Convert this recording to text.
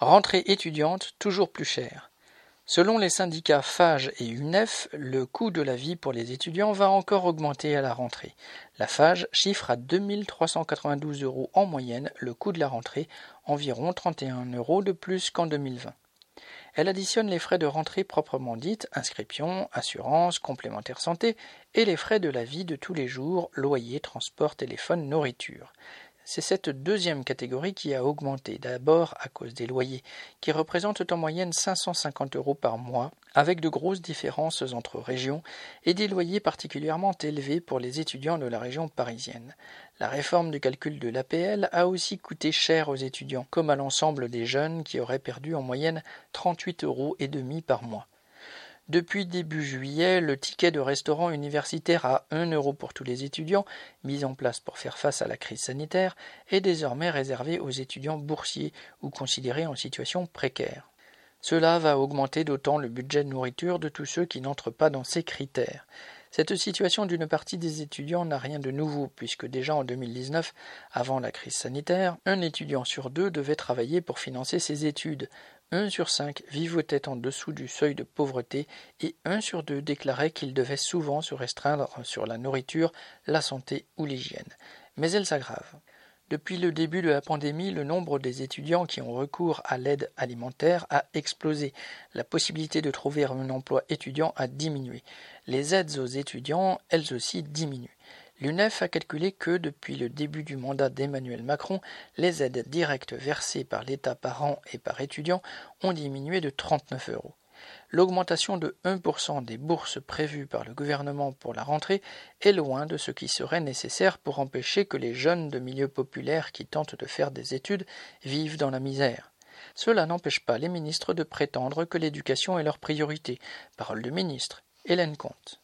Rentrée étudiante toujours plus chère. Selon les syndicats FAGE et UNEF, le coût de la vie pour les étudiants va encore augmenter à la rentrée. La FAGE chiffre à 2 392 € en moyenne le coût de la rentrée, environ 31 € de plus qu'en 2020. Elle additionne les frais de rentrée proprement dite, inscription, assurance, complémentaire santé, et les frais de la vie de tous les jours, loyer, transport, téléphone, nourriture. C'est cette deuxième catégorie qui a augmenté, d'abord à cause des loyers, qui représentent en moyenne 550 € par mois, avec de grosses différences entre régions et des loyers particulièrement élevés pour les étudiants de la région parisienne. La réforme du calcul de l'APL a aussi coûté cher aux étudiants, comme à l'ensemble des jeunes qui auraient perdu en moyenne 38,5 € par mois. Depuis début juillet, le ticket de restaurant universitaire à 1 € pour tous les étudiants, mis en place pour faire face à la crise sanitaire, est désormais réservé aux étudiants boursiers ou considérés en situation précaire. Cela va augmenter d'autant le budget de nourriture de tous ceux qui n'entrent pas dans ces critères. Cette situation d'une partie des étudiants n'a rien de nouveau, puisque déjà en 2019, avant la crise sanitaire, un étudiant sur deux devait travailler pour financer ses études. 1 sur 5 vivotait en dessous du seuil de pauvreté et 1 sur 2 déclarait qu'il devait souvent se restreindre sur la nourriture, la santé ou l'hygiène. Mais elle s'aggrave. Depuis le début de la pandémie, le nombre des étudiants qui ont recours à l'aide alimentaire a explosé. La possibilité de trouver un emploi étudiant a diminué. Les aides aux étudiants, elles aussi, diminuent. L'UNEF a calculé que, depuis le début du mandat d'Emmanuel Macron, les aides directes versées par l'État par an et par étudiant ont diminué de 39 €. L'augmentation de 1% des bourses prévues par le gouvernement pour la rentrée est loin de ce qui serait nécessaire pour empêcher que les jeunes de milieux populaires qui tentent de faire des études vivent dans la misère. Cela n'empêche pas les ministres de prétendre que l'éducation est leur priorité. Parole de ministre, Hélène Comte.